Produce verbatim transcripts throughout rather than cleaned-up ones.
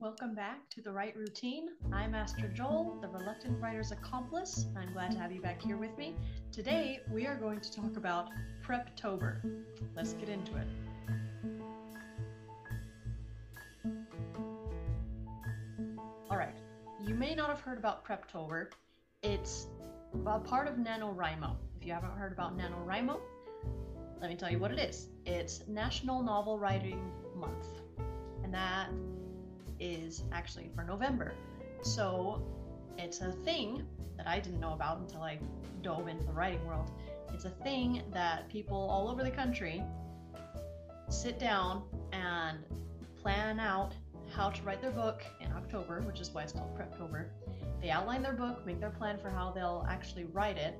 Welcome back to The Write Routine. I'm Astrid Joel, the Reluctant Writer's Accomplice. I'm glad to have you back here with me. Today, we are going to talk about Preptober. Let's get into it. All right, you may not have heard about Preptober. It's a part of NaNoWriMo. If you haven't heard about NaNoWriMo, let me tell you what it is. It's National Novel Writing Month, and that is actually for November. So it's a thing that I didn't know about until I dove into the writing world. It's a thing that people all over the country sit down and plan out how to write their book in October, which is why it's called Preptober. They outline their book, make their plan for how they'll actually write it,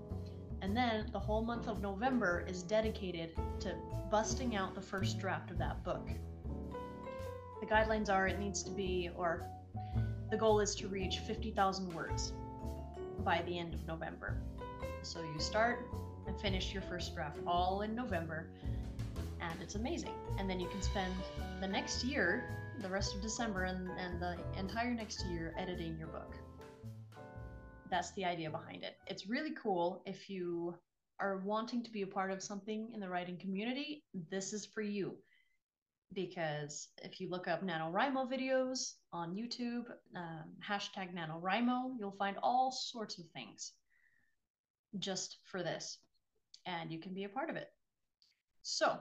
and then the whole month of November is dedicated to busting out the first draft of that book. The guidelines are it needs to be, or the goal is to reach fifty thousand words by the end of November. So you start and finish your first draft all in November, and it's amazing. And then you can spend the next year, the rest of December, and, and the entire next year editing your book. That's the idea behind it. It's really cool. If you are wanting to be a part of something in the writing community, this is for you. Because if you look up NaNoWriMo videos on YouTube, um, hashtag NaNoWriMo, you'll find all sorts of things just for this, and you can be a part of it. So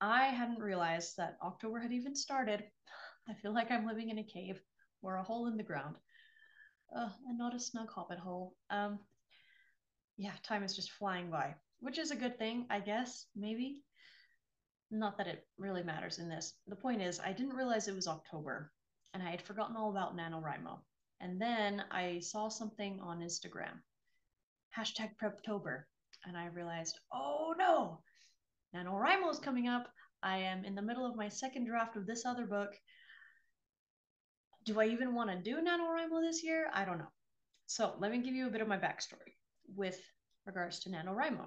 I hadn't realized that October had even started. I feel like I'm living in a cave or a hole in the ground, uh, and not a snug hobbit hole. Um, yeah, time is just flying by, which is a good thing, I guess, maybe. Not that it really matters in this. The point is, I didn't realize it was October, and I had forgotten all about NaNoWriMo. And then I saw something on Instagram, hashtag Preptober, and I realized, oh no, NaNoWriMo is coming up. I am in the middle of my second draft of this other book. Do I even want to do NaNoWriMo this year? I don't know. So let me give you a bit of my backstory with regards to NaNoWriMo.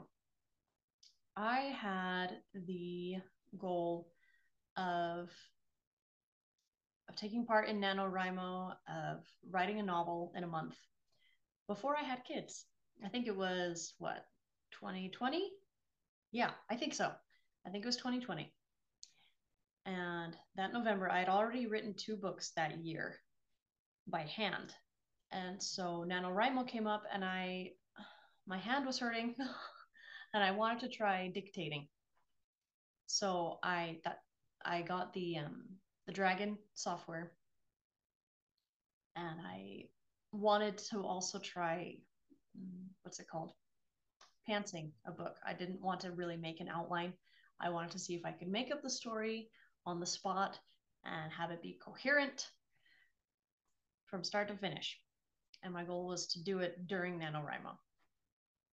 I had the goal of, of taking part in NaNoWriMo, of writing a novel in a month before I had kids. I think it was, what, twenty twenty? Yeah, I think so. I think it was twenty twenty. And that November, I had already written two books that year by hand. And so NaNoWriMo came up, and I, my hand was hurting. And I wanted to try dictating. So I that I got the um, the Dragon software, and I wanted to also try, what's it called? Pantsing a book. I didn't want to really make an outline. I wanted to see if I could make up the story on the spot and have it be coherent from start to finish. And my goal was to do it during NaNoWriMo.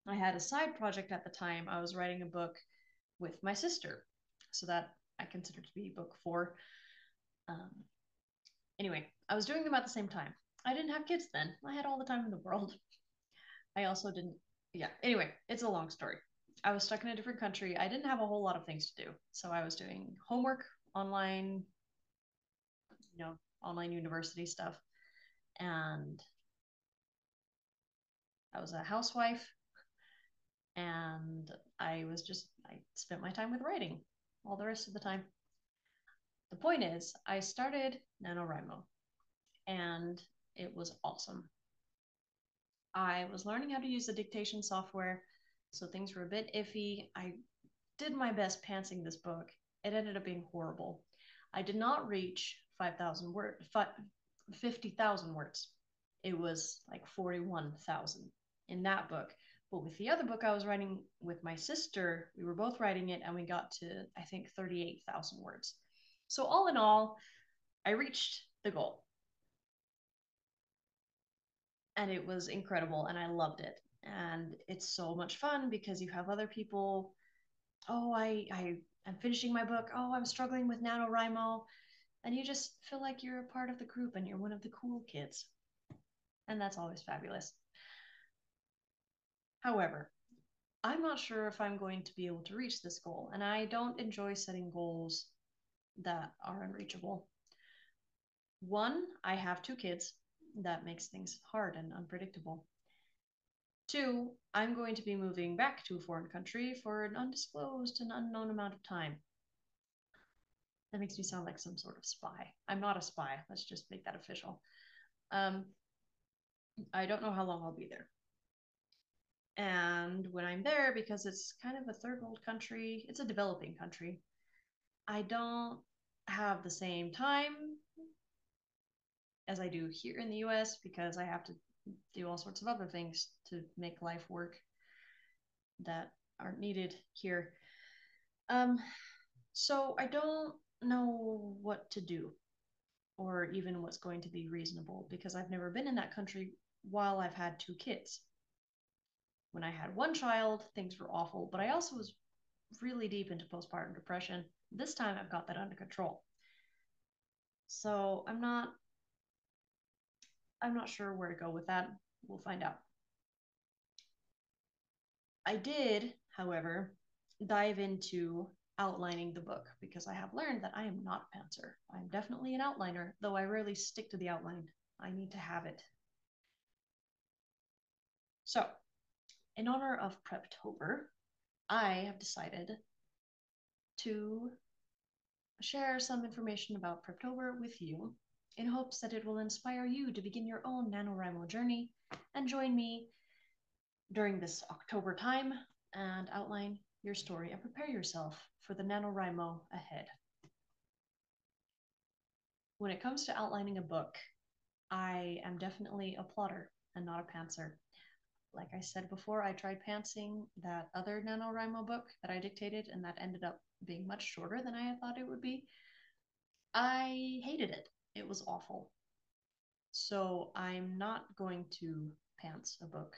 I had a side project at the time. I was writing a book with my sister, so that I consider to be book four. Um, anyway, I was doing them at the same time. I didn't have kids then. I had all the time in the world. I also didn't, yeah. Anyway, it's a long story. I was stuck in a different country. I didn't have a whole lot of things to do. So I was doing homework, online, you know, online university stuff. And I was a housewife. And I was just, I spent my time with writing all the rest of the time. The point is, I started NaNoWriMo, and it was awesome. I was learning how to use the dictation software, so things were a bit iffy. I did my best pantsing this book. It ended up being horrible. I did not reach five thousand words, fifty thousand words. It was like forty-one thousand in that book. But with the other book I was writing with my sister, we were both writing it, and we got to, I think, thirty-eight thousand words. So all in all, I reached the goal. And it was incredible, and I loved it. And it's so much fun because you have other people, oh, I, I, I'm finishing my book. Oh, I'm struggling with NaNoWriMo. And you just feel like you're a part of the group, and you're one of the cool kids. And that's always fabulous. However, I'm not sure if I'm going to be able to reach this goal, and I don't enjoy setting goals that are unreachable. One, I have two kids. That makes things hard and unpredictable. Two, I'm going to be moving back to a foreign country for an undisclosed and unknown amount of time. That makes me sound like some sort of spy. I'm not a spy. Let's just make that official. Um, I don't know how long I'll be there. And when I'm there, because it's kind of a third world country, it's a developing country, I don't have the same time as I do here in the U S because I have to do all sorts of other things to make life work that aren't needed here. Um, so I don't know what to do or even what's going to be reasonable because I've never been in that country while I've had two kids. When I had one child, things were awful, but I also was really deep into postpartum depression. This time I've got that under control. So I'm not, I'm not sure where to go with that. We'll find out. I did, however, dive into outlining the book because I have learned that I am not a pantser. I'm definitely an outliner, though I rarely stick to the outline. I need to have it. So, in honor of Preptober, I have decided to share some information about Preptober with you in hopes that it will inspire you to begin your own NaNoWriMo journey and join me during this October time and outline your story and prepare yourself for the NaNoWriMo ahead. When it comes to outlining a book, I am definitely a plotter and not a pantser. Like I said before, I tried pantsing that other NaNoWriMo book that I dictated, and that ended up being much shorter than I had thought it would be. I hated it. It was awful. So I'm not going to pants a book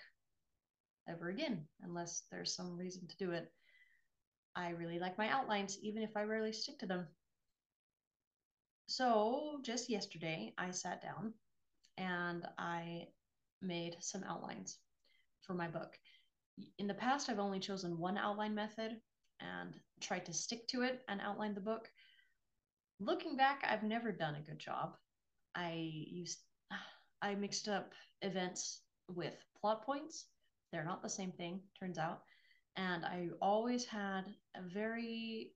ever again, unless there's some reason to do it. I really like my outlines, even if I rarely stick to them. So just yesterday, I sat down and I made some outlines for my book. In the past, I've only chosen one outline method and tried to stick to it and outline the book. Looking back, I've never done a good job. I used, I mixed up events with plot points. They're not the same thing, turns out. And I always had a very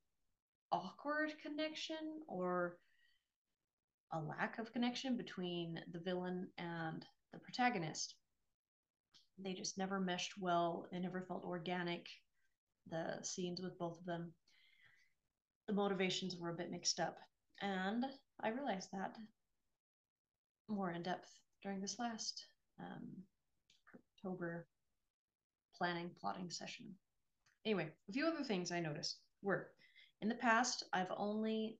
awkward connection or a lack of connection between the villain and the protagonist. They just never meshed well. They never felt organic, the scenes with both of them. The motivations were a bit mixed up. And I realized that more in depth during this last um, October planning, plotting session. Anyway, a few other things I noticed were, in the past, I've only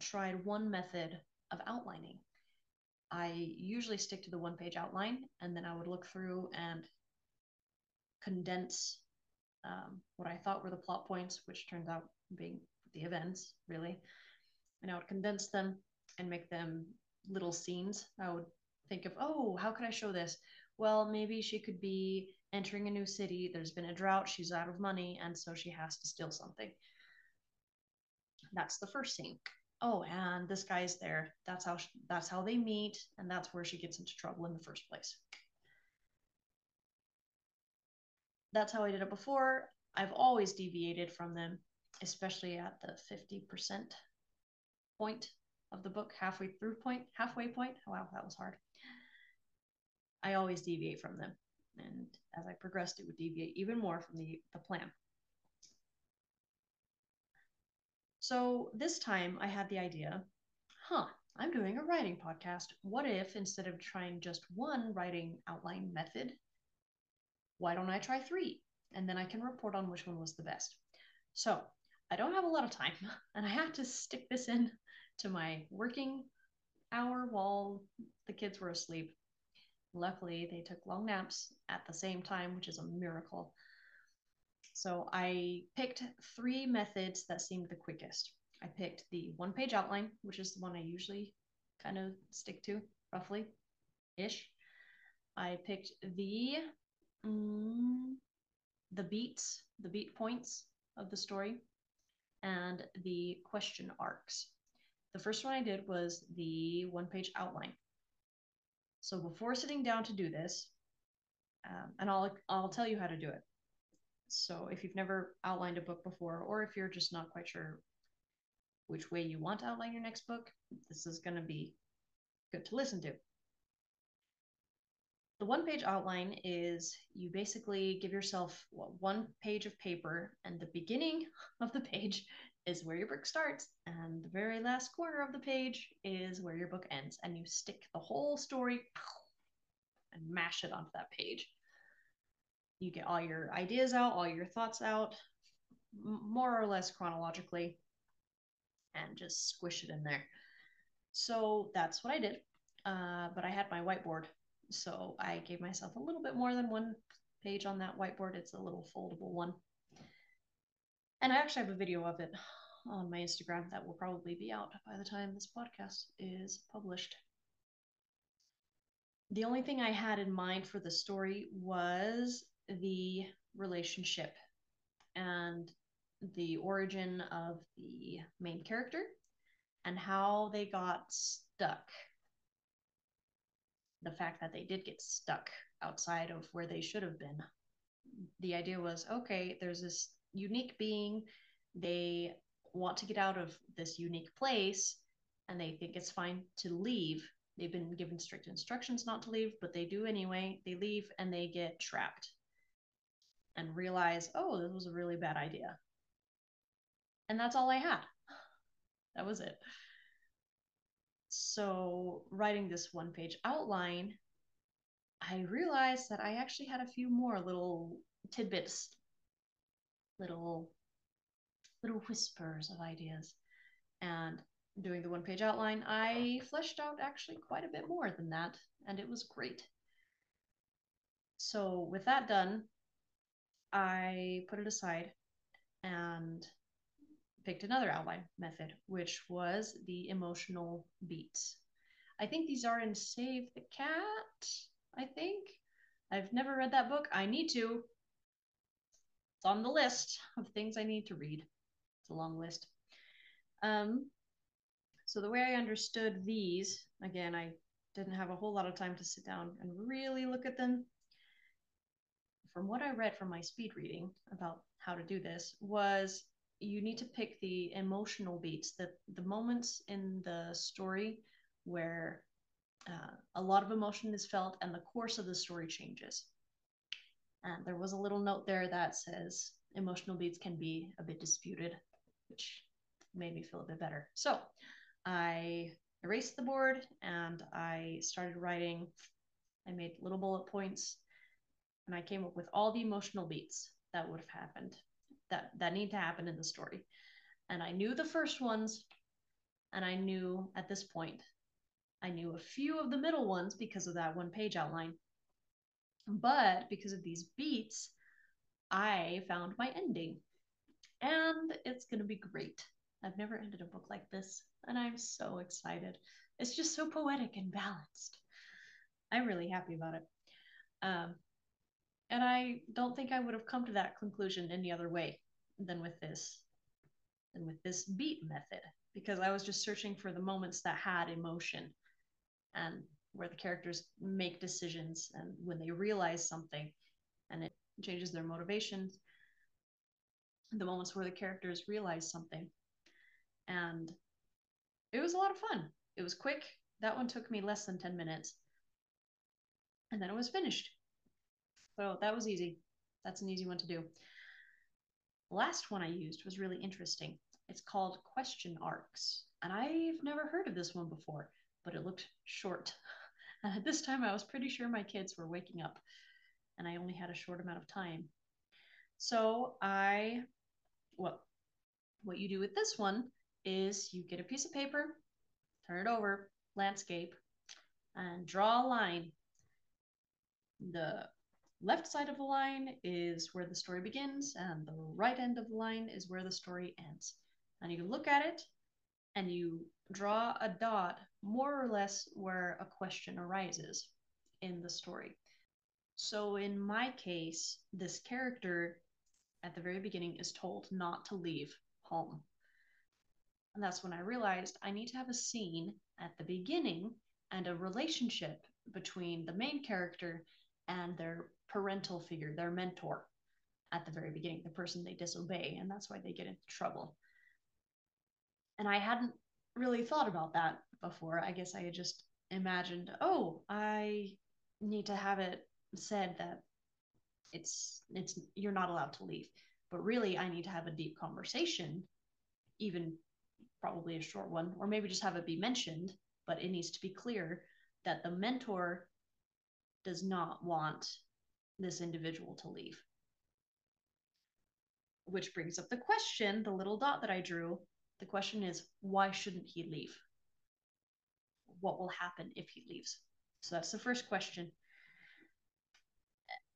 tried one method of outlining. I usually stick to the one page outline, and then I would look through and condense um, what I thought were the plot points, which turns out being the events, really. And I would condense them and make them little scenes. I would think of, oh, how could I show this? Well, maybe she could be entering a new city. There's been a drought. She's out of money, and so she has to steal something. That's the first scene. Oh, and this guy's there. That's how she, that's how they meet, and that's where she gets into trouble in the first place. That's how I did it before. I've always deviated from them, especially at the fifty percent point of the book, halfway through point, halfway point. Wow, that was hard. I always deviate from them. And as I progressed, it would deviate even more from the, the plan. So this time I had the idea, huh, I'm doing a writing podcast. What if instead of trying just one writing outline method, why don't I try three? And then I can report on which one was the best. So I don't have a lot of time, and I had to stick this in to my working hour while the kids were asleep. Luckily, they took long naps at the same time, which is a miracle. So I picked three methods that seemed the quickest. I picked the one-page outline, which is the one I usually kind of stick to, roughly-ish. I picked the, mm, the beats, the beat points of the story, and the question arcs. The first one I did was the one-page outline. So before sitting down to do this, um, and I'll, I'll tell you how to do it. So if you've never outlined a book before, or if you're just not quite sure which way you want to outline your next book, this is going to be good to listen to. The one-page outline is you basically give yourself what, one page of paper, and the beginning of the page is where your book starts, and the very last corner of the page is where your book ends, and you stick the whole story and mash it onto that page. You get all your ideas out, all your thoughts out, more or less chronologically, and just squish it in there. So that's what I did, uh, but I had my whiteboard. So I gave myself a little bit more than one page on that whiteboard. It's a little foldable one. And I actually have a video of it on my Instagram that will probably be out by the time this podcast is published. The only thing I had in mind for the story was the relationship and the origin of the main character and how they got stuck. The fact that they did get stuck outside of where they should have been. The idea was, okay, there's this unique being, they want to get out of this unique place, and they think it's fine to leave. They've been given strict instructions not to leave, but they do anyway. They leave and they get trapped and realize, oh, this was a really bad idea. And that's all I had. That was it. So writing this one-page outline, I realized that I actually had a few more little tidbits, little, little whispers of ideas. And doing the one-page outline, I fleshed out actually quite a bit more than that, and it was great. So with that done, I put it aside and picked another outline method, which was the emotional beats. I think these are in Save the Cat, I think. I've never read that book. I need to. It's on the list of things I need to read. It's a long list. Um, so the way I understood these, again, I didn't have a whole lot of time to sit down and really look at them. From what I read from my speed reading about how to do this was, you need to pick the emotional beats, the, the moments in the story where uh, a lot of emotion is felt and the course of the story changes. And there was a little note there that says emotional beats can be a bit disputed, which made me feel a bit better. So I erased the board and I started writing. I made little bullet points and I came up with all the emotional beats that would have happened. that that need to happen in the story. And I knew the first ones, and I knew at this point, I knew a few of the middle ones because of that one page outline. But because of these beats, I found my ending, and it's gonna be great. I've never ended a book like this, and I'm so excited. It's just so poetic and balanced. I'm really happy about it. Um, And I don't think I would have come to that conclusion any other way than with this, than with this beat method, because I was just searching for the moments that had emotion and where the characters make decisions and when they realize something and it changes their motivations, the moments where the characters realize something. And it was a lot of fun. It was quick. That one took me less than ten minutes. And then it was finished. So that was easy. That's an easy one to do. The last one I used was really interesting. It's called Question Arcs. And I've never heard of this one before, but it looked short. And at this time, I was pretty sure my kids were waking up and I only had a short amount of time. So I, well, what you do with this one is you get a piece of paper, turn it over, landscape, and draw a line. The left side of the line is where the story begins, and the right end of the line is where the story ends. And you look at it, and you draw a dot more or less where a question arises in the story. So in my case, this character at the very beginning is told not to leave home. And that's when I realized I need to have a scene at the beginning and a relationship between the main character and their parental figure, their mentor, at the very beginning, the person they disobey, and that's why they get into trouble. And I hadn't really thought about that before. I guess I had just imagined, oh, I need to have it said that it's it's you're not allowed to leave. But really, I need to have a deep conversation, even probably a short one, or maybe just have it be mentioned, but it needs to be clear that the mentor does not want this individual to leave. Which brings up the question, the little dot that I drew. The question is, why shouldn't he leave? What will happen if he leaves? So that's the first question.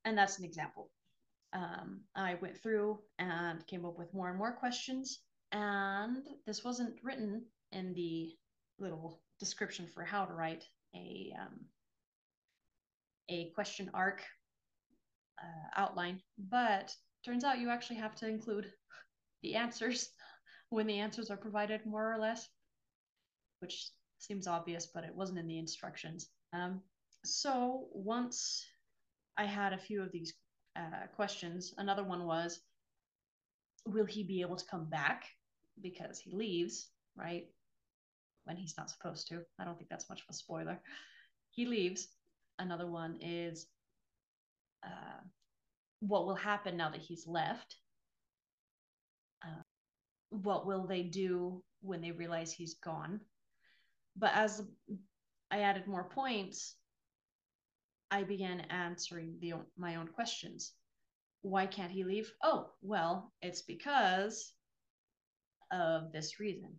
And that's an example. Um, I went through and came up with more and more questions. And this wasn't written in the little description for how to write a, um, a question arc uh, outline, but turns out you actually have to include the answers when the answers are provided, more or less, which seems obvious, but it wasn't in the instructions. Um, so once I had a few of these uh, questions, another one was, will he be able to come back? Because he leaves, right? When he's not supposed to. I don't think that's much of a spoiler. He leaves. Another one is, uh, what will happen now that he's left? Uh, what will they do when they realize he's gone? But as I added more points, I began answering the, my own questions. Why can't he leave? Oh, well, it's because of this reason.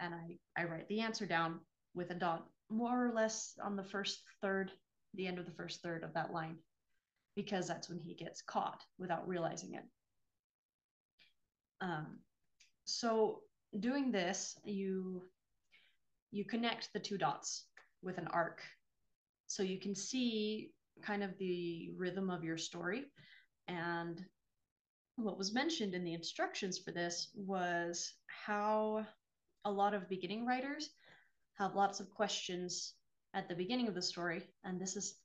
And I, I write the answer down with a dot, more or less on the first third, the end of the first third of that line, because that's when he gets caught without realizing it. Um, so doing this, you, you connect the two dots with an arc. So you can see kind of the rhythm of your story. And what was mentioned in the instructions for this was how a lot of beginning writers have lots of questions at the beginning of the story. And this is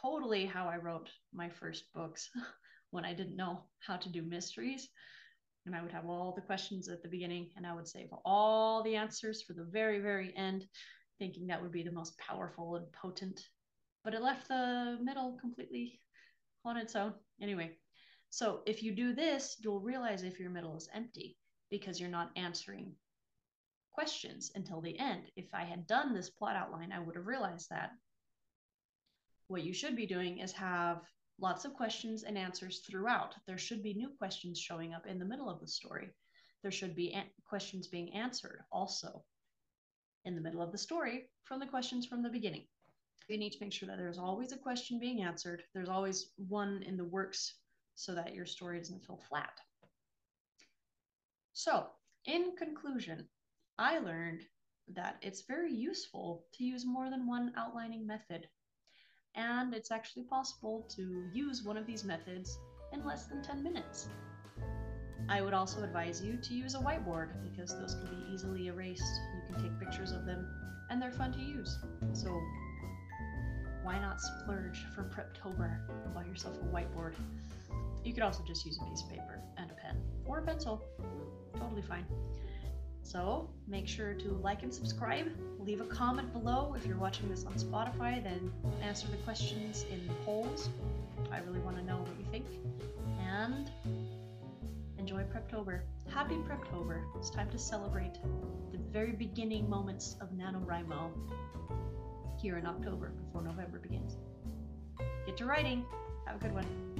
totally how I wrote my first books when I didn't know how to do mysteries. And I would have all the questions at the beginning, and I would save all the answers for the very, very end, thinking that would be the most powerful and potent. But it left the middle completely on its own. Anyway, so if you do this, you'll realize if your middle is empty, because you're not answering questions until the end. If I had done this plot outline, I would have realized that. What you should be doing is have lots of questions and answers throughout. There should be new questions showing up in the middle of the story. There should be questions being answered also in the middle of the story from the questions from the beginning. You need to make sure that there's always a question being answered. There's always one in the works so that your story doesn't feel flat. So, in conclusion, I learned that it's very useful to use more than one outlining method. And it's actually possible to use one of these methods in less than ten minutes. I would also advise you to use a whiteboard, because those can be easily erased. You can take pictures of them, and they're fun to use. So, why not splurge for Preptober and buy yourself a whiteboard? You could also just use a piece of paper and a pen or a pencil. Totally fine. So make sure to like and subscribe. Leave a comment below. If you're watching this on Spotify, then answer the questions in the polls. I really want to know what you think. And enjoy Preptober. Happy Preptober. It's time to celebrate the very beginning moments of NaNoWriMo. Here in October, before November begins. Get to writing. Have a good one.